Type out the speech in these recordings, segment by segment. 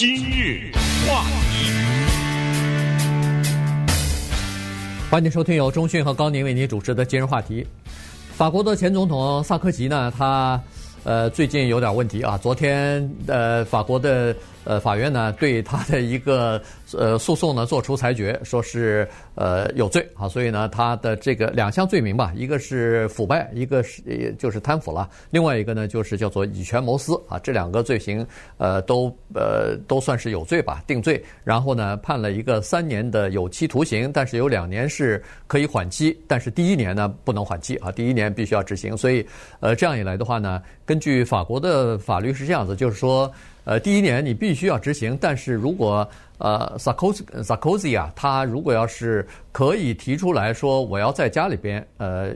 今日话题，欢迎收听由中讯和高宁为您主持的今日话题。法国的前总统萨科齐呢，他最近有点问题啊。昨天法国的法院呢对他的一个诉讼呢做出裁决，说是有罪啊，所以呢他的这个两项罪名吧，一个是腐败，一个是就是贪腐了，另外一个呢就是叫做以权谋私啊，这两个罪行都算是有罪吧，定罪，然后呢判了一个3年的有期徒刑，但是有2年是可以缓期，但是第一年呢不能缓期啊，第一年必须要执行，所以这样一来的话呢，根据法国的法律是这样子，就是说第一年你必须要执行，但是如果Sarkozy 啊，他如果要是可以提出来说我要在家里边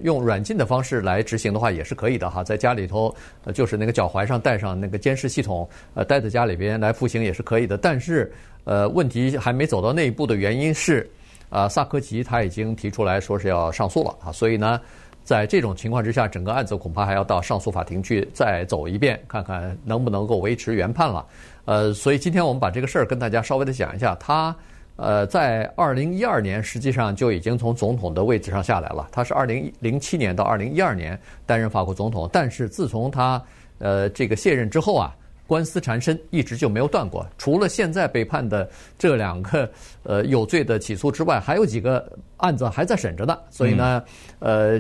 用软禁的方式来执行的话，也是可以的哈，在家里头就是那个脚踝上带上那个监视系统，待在家里边来服刑也是可以的。但是问题还没走到那一步的原因是萨科齐他已经提出来说是要上诉了啊，所以呢在这种情况之下，整个案子恐怕还要到上诉法庭去再走一遍，看看能不能够维持原判了。所以今天我们把这个事儿跟大家稍微的讲一下。他在2012年实际上就已经从总统的位置上下来了，他是2007年到2012年担任法国总统，但是自从他这个卸任之后啊，官司缠身，一直就没有断过。除了现在被判的这两个有罪的起诉之外，还有几个案子还在审着呢。所以呢，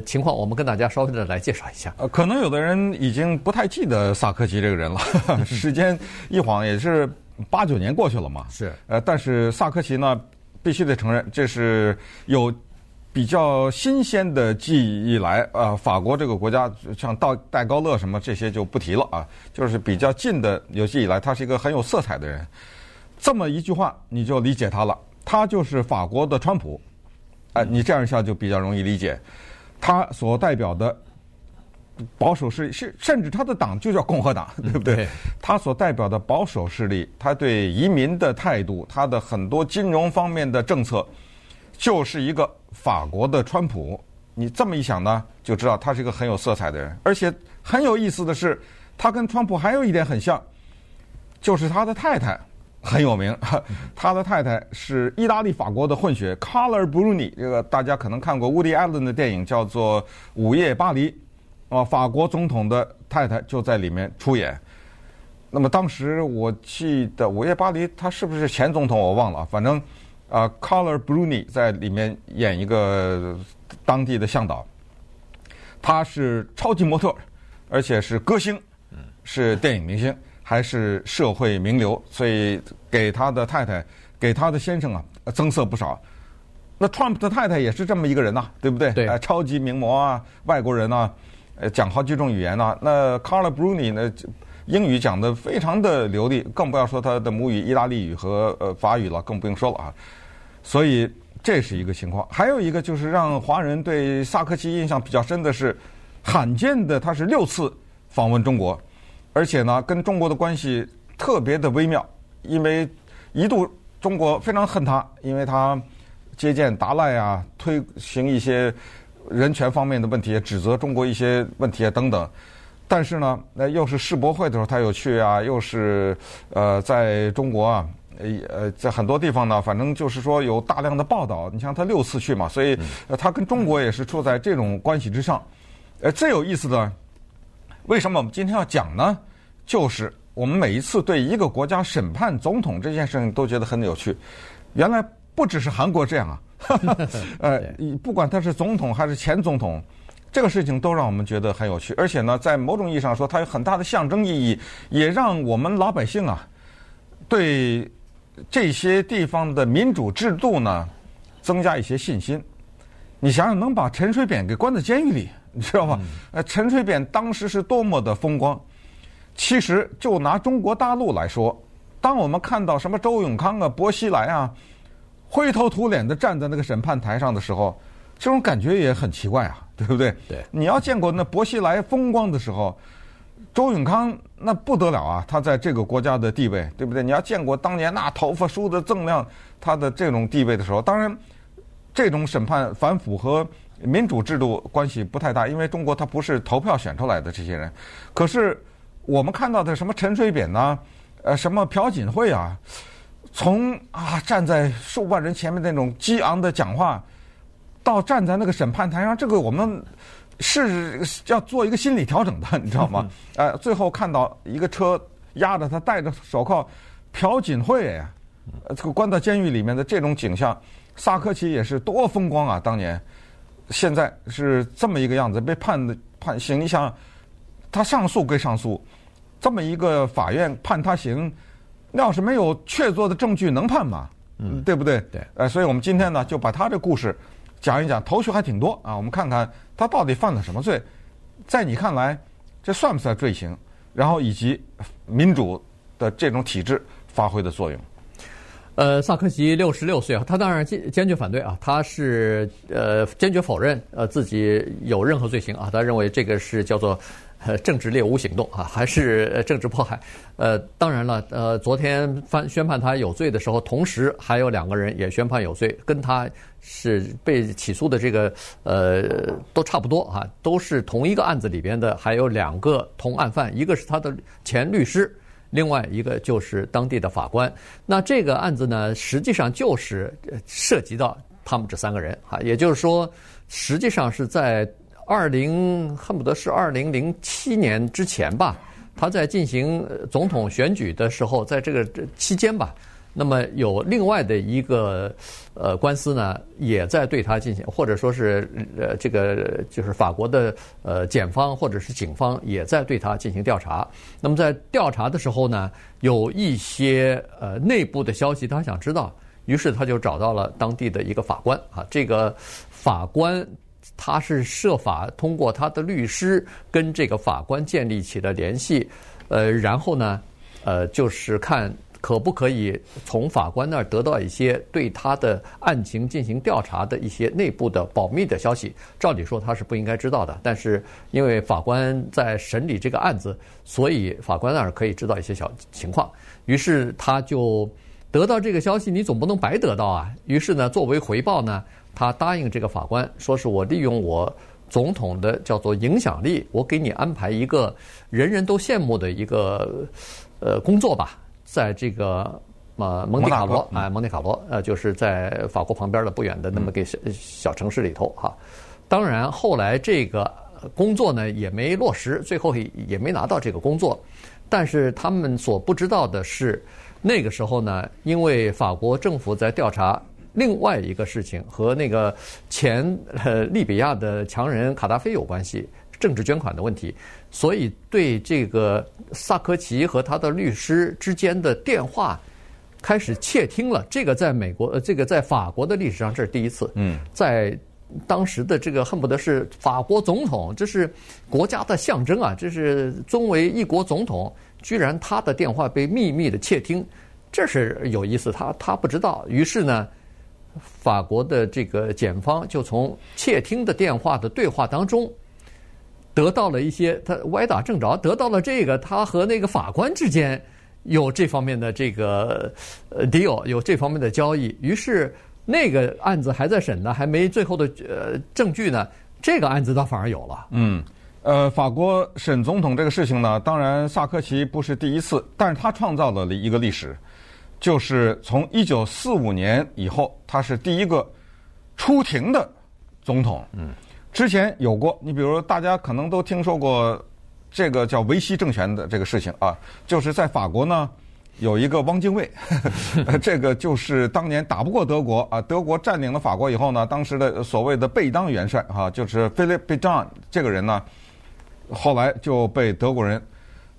情况我们跟大家稍微的来介绍一下。可能有的人已经不太记得萨科齐这个人了，时间一晃也是8、9年过去了嘛。是。但是萨科齐呢，必须得承认，这是有比较新鲜的记忆以来，法国这个国家像戴高乐什么这些就不提了啊，就是比较近的有记忆以来，他是一个很有色彩的人。这么一句话你就理解他了，他就是法国的川普，你这样一下就比较容易理解。他所代表的保守势力，甚至他的党就叫共和党，对不对？对，他所代表的保守势力，他对移民的态度，他的很多金融方面的政策，就是一个法国的川普。你这么一想呢，就知道他是一个很有色彩的人。而且很有意思的是，他跟川普还有一点很像，就是他的太太很有名。他的太太是意大利法国的混血 Carla Bruni， 这个大家可能看过 Woody Allen 的电影叫做《午夜巴黎》啊，法国总统的太太就在里面出演。那么当时我记得《午夜巴黎》他是不是前总统我忘了，反正Carla Bruni 在里面演一个当地的向导，他是超级模特，而且是歌星，是电影明星，还是社会名流，所以给他的太太，给他的先生啊增色不少。那 Trump 的太太也是这么一个人呐，对不对？对，超级名模啊，外国人啊，讲好几种语言啊。那 Carla Bruni 呢，英语讲得非常的流利，更不要说他的母语意大利语和法语了，更不用说了啊。所以这是一个情况。还有一个就是让华人对萨科齐印象比较深的是，罕见的他是6次访问中国，而且呢跟中国的关系特别的微妙，因为一度中国非常恨他，因为他接见达赖啊，推行一些人权方面的问题，指责中国一些问题啊等等。但是呢，那又是世博会的时候他有去啊，又是在中国啊，在很多地方呢，反正就是说有大量的报道。你像他6次去嘛，所以他跟中国也是处在这种关系之上。最有意思的，为什么我们今天要讲呢？就是我们每一次对一个国家审判总统这件事情都觉得很有趣。原来不只是韩国这样啊，不管他是总统还是前总统，这个事情都让我们觉得很有趣。而且呢，在某种意义上说，它有很大的象征意义，也让我们老百姓啊，对这些地方的民主制度呢，增加一些信心。你想想，能把陈水扁给关在监狱里，你知道吧？陈水扁当时是多么的风光。其实，就拿中国大陆来说，当我们看到什么周永康啊、薄熙来啊，灰头土脸的站在那个审判台上的时候，这种感觉也很奇怪啊，对不对？对，你要见过那薄熙来风光的时候，周永康那不得了啊，他在这个国家的地位，对不对？你要见过当年那头发梳得锃亮，他的这种地位的时候，当然这种审判反腐和民主制度关系不太大，因为中国他不是投票选出来的这些人。可是我们看到的什么陈水扁呐、什么朴槿惠啊，从站在数万人前面那种激昂的讲话，到站在那个审判台上，这个我们是要做一个心理调整的，你知道吗？最后看到一个车压着他，戴着手铐，朴槿惠这个关到监狱里面的这种景象，萨科齐也是多风光啊！当年，现在是这么一个样子，被判刑。你想，他上诉归上诉，这么一个法院判他刑，那要是没有确凿的证据，能判吗？对不对？对。所以我们今天呢，就把他这故事讲一讲，头绪还挺多啊。我们看看他到底犯了什么罪，在你看来，这算不算罪行？然后以及民主的这种体制发挥的作用。萨科齐66岁啊，他当然坚决反对啊，他是坚决否认自己有任何罪行啊，他认为这个是叫做政治猎巫行动啊，还是政治迫害。当然了，昨天宣判他有罪的时候，同时还有2个人也宣判有罪，跟他是被起诉的这个都差不多啊，都是同一个案子里边的，还有2个同案犯，一个是他的前律师。另外一个就是当地的法官，那这个案子呢，实际上就是涉及到他们这3个人啊，也就是说，实际上是在2007年之前吧，他在进行总统选举的时候，在这个期间吧，那么有另外的一个官司呢，也在对他进行，或者说是这个就是法国的检方或者是警方也在对他进行调查。那么在调查的时候呢，有一些内部的消息他想知道，于是他就找到了当地的一个法官啊，这个法官他是设法通过他的律师跟这个法官建立起了联系，然后呢就是看可不可以从法官那儿得到一些对他的案情进行调查的一些内部的保密的消息？照理说他是不应该知道的，但是因为法官在审理这个案子，所以法官那儿可以知道一些小情况。于是他就得到这个消息，你总不能白得到啊。于是呢，作为回报呢，他答应这个法官，说是我利用我总统的叫做影响力，我给你安排一个人人都羡慕的一个工作吧。在这个蒙地卡罗啊，蒙地卡罗就是在法国旁边的不远的那么个小城市里头哈。当然，后来这个工作呢也没落实，最后也没拿到这个工作。但是他们所不知道的是，那个时候呢，因为法国政府在调查另外一个事情，和那个前利比亚的强人卡达菲有关系。政治捐款的问题，所以对这个萨科齐和他的律师之间的电话开始窃听了。这个在美国，这个在法国的历史上这是第一次。在当时的这个恨不得是法国总统，这是国家的象征啊，这是尊为一国总统，居然他的电话被秘密的窃听，这是有意思，他不知道。于是呢，法国的这个检方就从窃听的电话的对话当中。得到了一些，他歪打正着得到了这个，他和那个法官之间有这方面的这个deal， 有这方面的交易。于是那个案子还在审呢，还没最后的证据呢，这个案子倒反而有了。法国审总统这个事情呢，当然萨科齐不是第一次，但是他创造了一个历史，就是从1945年以后，他是第一个出庭的总统。之前有过，你比如大家可能都听说过这个叫维希政权的这个事情啊，就是在法国呢有一个汪精卫，这个就是当年打不过德国啊，德国占领了法国以后呢，当时的所谓的贝当元帅哈，就是 Philippe Pétain 这个人呢，后来就被德国人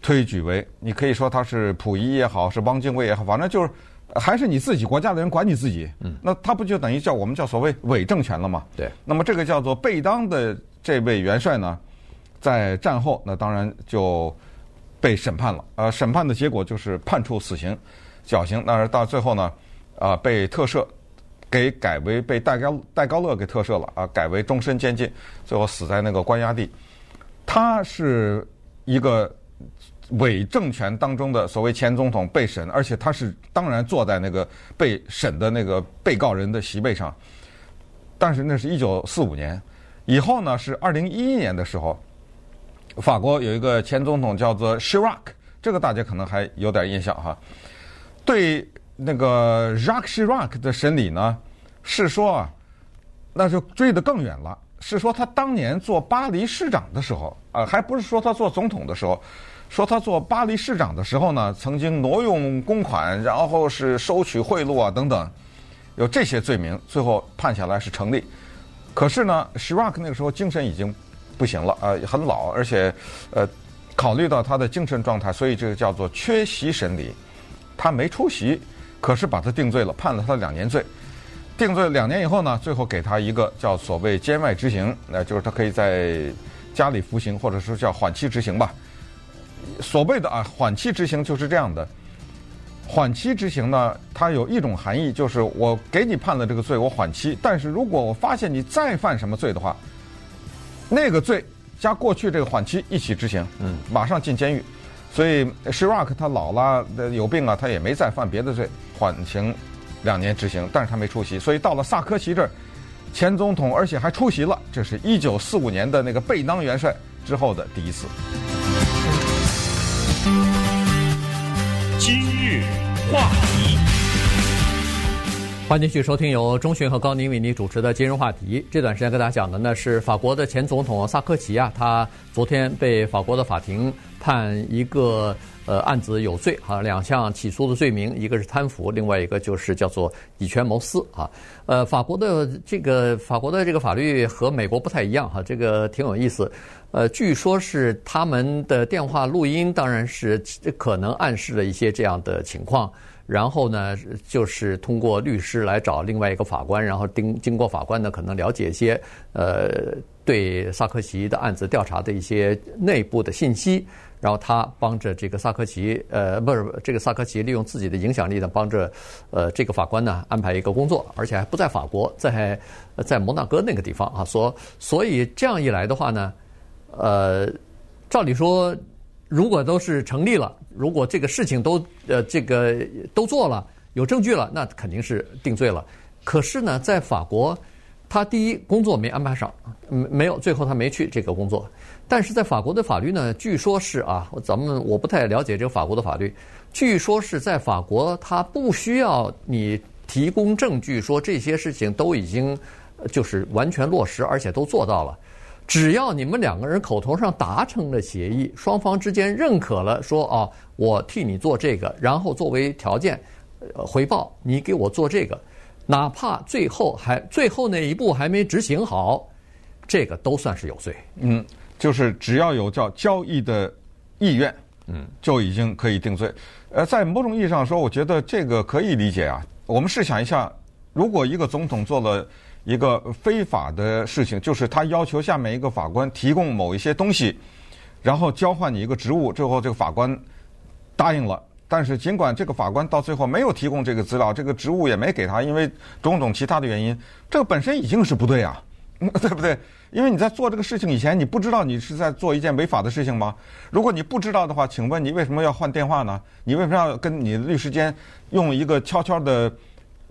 推举为，你可以说他是溥仪也好，是汪精卫也好，反正就是还是你自己国家的人管你自己，那他不就等于叫我们叫所谓伪政权了吗？对。那么这个叫做贝当的这位元帅呢，在战后那当然就被审判了，审判的结果就是判处死刑、绞刑，但是到最后呢，被特赦，给改为被戴高乐给特赦了啊，改为终身监禁，最后死在那个关押地。他是一个。伪政权当中的所谓前总统被审，而且他是当然坐在那个被审的那个被告人的席位上，但是那是1945年以后呢，是2011年的时候，法国有一个前总统叫做 Chirac，这个大家可能还有点印象哈。对那个 Jacques Chirac 的审理呢，是说啊，那就追得更远了。是说他当年做巴黎市长的时候啊，还不是说他做总统的时候，说他做巴黎市长的时候呢，曾经挪用公款，然后是收取贿赂啊等等，有这些罪名，最后判下来是成立。可是呢 ，Chirac 那个时候精神已经不行了，很老，而且考虑到他的精神状态，所以这个叫做缺席审理。他没出席，可是把他定罪了，判了他2年罪。定罪2年以后呢，最后给他一个叫所谓监外执行，就是他可以在家里服刑，或者说叫缓期执行吧。所谓的缓期执行就是这样的。缓期执行呢，它有一种含义，就是我给你判了这个罪，我缓期，但是如果我发现你再犯什么罪的话，那个罪加过去这个缓期一起执行，马上进监狱。所以 Chirac 他老了有病啊，他也没再犯别的罪，缓刑2年执行，但是他没出席。所以到了萨科齐这儿，前总统而且还出席了，这是1945年的那个贝当元帅之后的第一次。今日话题，欢迎继续收听由钟迅和高宁为您主持的《今日话题》。这段时间跟大家讲的呢是法国的前总统萨科齐啊，他昨天被法国的法庭判一个案子有罪啊，2项起诉的罪名，一个是贪腐，另外一个就是叫做以权谋私啊。法国的这个法律和美国不太一样哈，这个挺有意思。据说是他们的电话录音，当然是可能暗示了一些这样的情况。然后呢，就是通过律师来找另外一个法官，然后经过法官呢，可能了解一些对萨科齐的案子调查的一些内部的信息，然后他帮着这个萨科齐这个萨科齐利用自己的影响力呢，帮着这个法官呢安排一个工作，而且还不在法国，在摩纳哥那个地方啊，所以这样一来的话呢，照理说。如果都是成立了，如果这个事情都做了，有证据了，那肯定是定罪了。可是呢，在法国，他第一工作没安排上，没有，最后他没去这个工作。但是在法国的法律呢，据说是啊，我不太了解这个法国的法律，据说是在法国，他不需要你提供证据，说这些事情都已经就是完全落实，而且都做到了。只要你们2个人口头上达成了协议，双方之间认可了，说啊，我替你做这个，然后作为条件回报，你给我做这个，哪怕最后那一步还没执行好，这个都算是有罪。就是只要有叫交易的意愿，就已经可以定罪。在某种意义上说，我觉得这个可以理解啊。我们试想一下，如果一个总统做了一个非法的事情，就是他要求下面一个法官提供某一些东西，然后交换你一个职务，最后这个法官答应了，但是尽管这个法官到最后没有提供这个资料，这个职务也没给他，因为种种其他的原因，这个本身已经是不对啊，对不对？因为你在做这个事情以前，你不知道你是在做一件违法的事情吗？如果你不知道的话，请问你为什么要换电话呢？你为什么要跟你律师间用一个悄悄的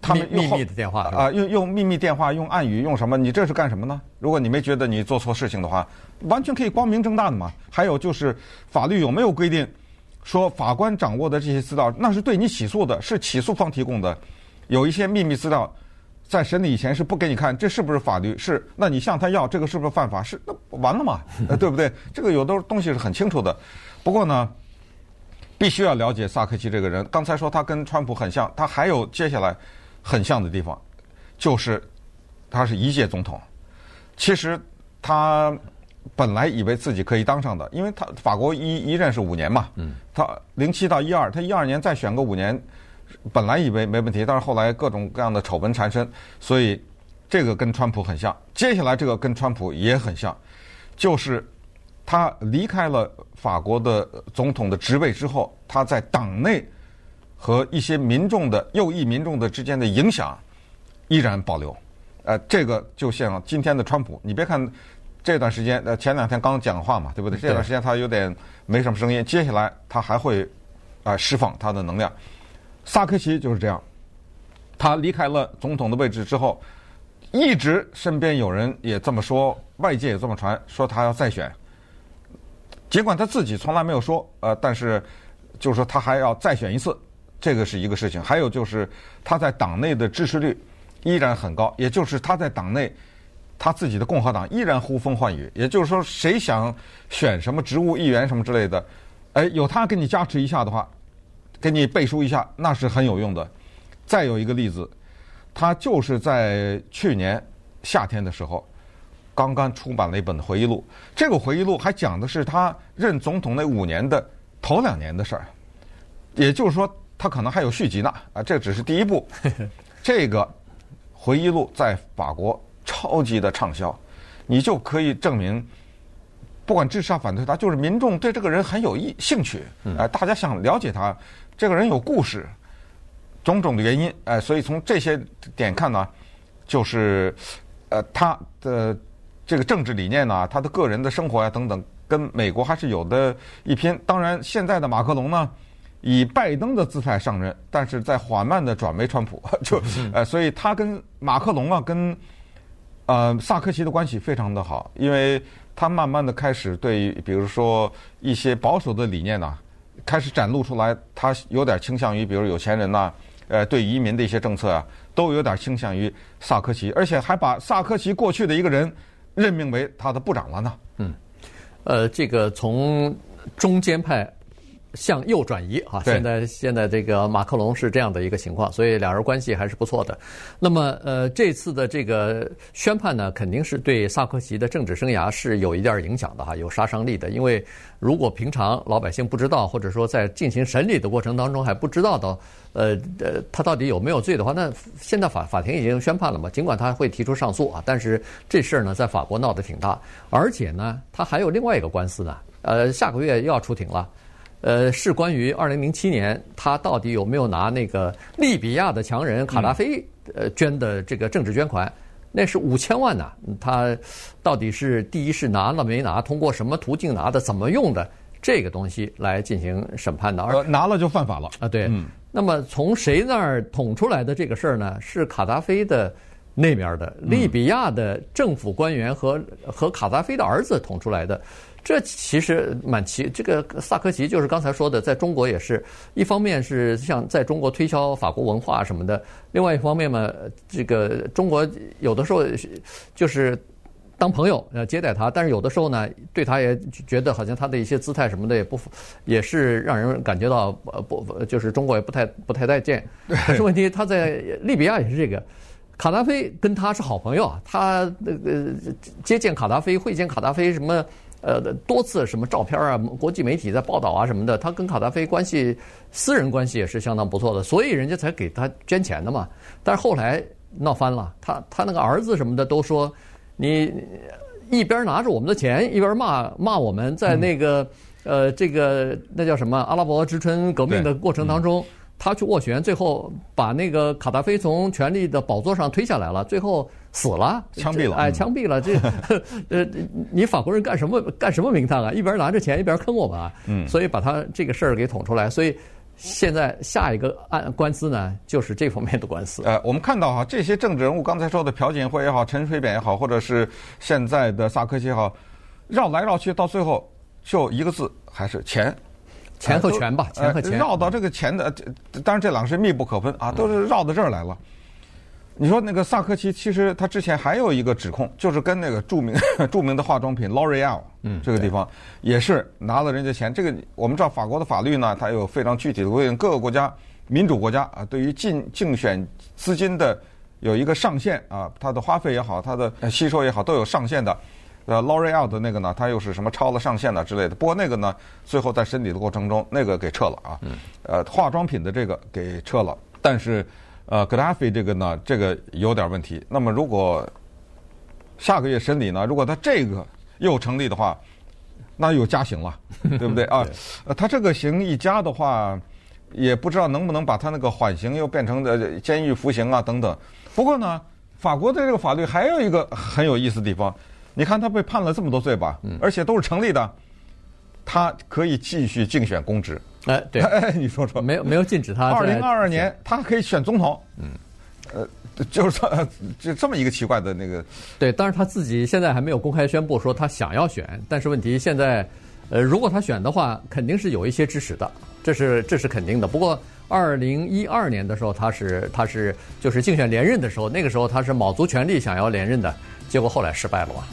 他们秘密的电话啊，用秘密电话，用暗语，用什么？你这是干什么呢？如果你没觉得你做错事情的话，完全可以光明正大的嘛。还有就是，法律有没有规定说法官掌握的这些资料，那是对你起诉的，是起诉方提供的，有一些秘密资料在审理以前是不给你看，这是不是法律？是，那你向他要这个是不是犯法？是，那完了嘛，对不对？这个有的东西是很清楚的。不过呢，必须要了解萨科齐这个人。刚才说他跟川普很像，他还有接下来很像的地方，就是他是一届总统。其实他本来以为自己可以当上的，因为他法国一任是5年嘛，他07到12，他12年再选个5年，本来以为没问题，但是后来各种各样的丑闻缠身，所以这个跟川普很像。接下来这个跟川普也很像，就是他离开了法国的总统的职位之后，他在党内和一些民众的右翼民众的之间的影响依然保留，这个就像今天的川普，你别看这段时间，前2天刚讲话嘛，对不对？这段时间他有点没什么声音，接下来他还会释放他的能量。萨科齐就是这样，他离开了总统的位置之后，一直身边有人也这么说，外界也这么传，说他要再选，尽管他自己从来没有说，但是就是说他还要再选一次，这个是一个事情。还有就是他在党内的支持率依然很高，也就是他在党内他自己的共和党依然呼风唤雨，也就是说谁想选什么职务议员什么之类的，哎，有他给你加持一下的话，给你背书一下，那是很有用的。再有一个例子，他就是在去年夏天的时候刚刚出版了一本回忆录，这个回忆录还讲的是他任总统那5年的头2年的事儿，也就是说他可能还有续集呢啊，这只是第一部。这个回忆录在法国超级的畅销，你就可以证明不管支持他反对他，就是民众对这个人很有兴趣啊，大家想了解他，这个人有故事，种种的原因哎，所以从这些点看呢，就是他的这个政治理念呢，他的个人的生活呀等等，跟美国还是有的一拼。当然，现在的马克龙呢，以拜登的姿态上任，但是在缓慢的转为川普，所以他跟马克龙啊，跟萨科齐的关系非常的好，因为他慢慢的开始对，比如说一些保守的理念呢，开始展露出来，他有点倾向于，比如有钱人呐，对移民的一些政策啊，都有点倾向于萨科齐，而且还把萨科齐过去的一个人任命为他的部长了呢。嗯，这个从中间派向右转移啊，现在这个马克龙是这样的一个情况，所以两人关系还是不错的。那么这次的这个宣判呢，肯定是对萨科齐的政治生涯是有一点影响的哈，有杀伤力的。因为如果平常老百姓不知道，或者说在进行审理的过程当中还不知道到他到底有没有罪的话，那现在法庭已经宣判了嘛，尽管他会提出上诉啊，但是这事儿呢在法国闹得挺大，而且呢他还有另外一个官司呢，下个月又要出庭了。是关于2007年他到底有没有拿那个利比亚的强人卡达菲捐的这个政治捐款，那是5000万呐、啊，他到底是第一是拿了没拿，通过什么途径拿的，怎么用的，这个东西来进行审判的。而拿了就犯法了啊，对。那么从谁那儿捅出来的这个事儿呢？是卡达菲的那边的利比亚的政府官员和卡达菲的儿子捅出来的。这其实蛮奇，这个萨科齐就是刚才说的，在中国也是一方面是像在中国推销法国文化什么的，另外一方面嘛，这个中国有的时候就是当朋友接待他，但是有的时候呢，对他也觉得好像他的一些姿态什么的也是让人感觉到不就是中国也不太待见。但是问题他在利比亚也是这个。卡达菲跟他是好朋友啊，他接见卡达菲、会见卡达菲什么多次什么照片啊，国际媒体在报道啊什么的，他跟卡达菲关系私人关系也是相当不错的，所以人家才给他捐钱的嘛。但是后来闹翻了，他那个儿子什么的都说你一边拿着我们的钱一边骂我们，在那个这个那叫什么阿拉伯之春革命的过程当中。他去斡旋，最后把那个卡达菲从权力的宝座上推下来了，最后死了，枪毙了，哎，枪毙了。这你法国人干什么名堂啊？一边拿着钱一边坑我们啊！所以把他这个事儿给捅出来。所以现在下一个官司呢，就是这方面的官司。我们看到哈，这些政治人物刚才说的朴槿惠也好，陈水扁也好，或者是现在的萨科齐也好，绕来绕去，到最后就一个字，还是钱。钱和权吧，钱和钱，绕到这个钱的，当然这两个是密不可分啊，都是绕到这儿来了。你说那个萨科齐，其实他之前还有一个指控，就是跟那个著名的化妆品 L'Oreal 这个地方也是拿了人家钱。这个我们知道，法国的法律呢，它有非常具体的规定，各个国家民主国家啊，对于竞选资金的有一个上限啊，它的花费也好，它的吸收也好，都有上限的。L'Oreal 的那个呢，它又是什么超了上限了之类的。不过那个呢，最后在审理的过程中，那个给撤了啊。化妆品的这个给撤了，但是Gaddafi 这个呢，这个有点问题。那么如果下个月审理呢，如果他这个又成立的话，那有加刑了，对不对啊？他这个刑一加的话，也不知道能不能把他那个缓刑又变成监狱服刑啊等等。不过呢，法国的这个法律还有一个很有意思的地方。你看他被判了这么多罪吧，而且都是成立的，他可以继续竞选公职。哎，对，哎，你说没有禁止他。2022年他可以选总统。就是这么一个奇怪的那个。对，当然他自己现在还没有公开宣布说他想要选，但是问题现在，如果他选的话，肯定是有一些支持的。这是肯定的。不过2012年的时候，他是就是竞选连任的时候，那个时候他是卯足全力想要连任的，结果后来失败了嘛。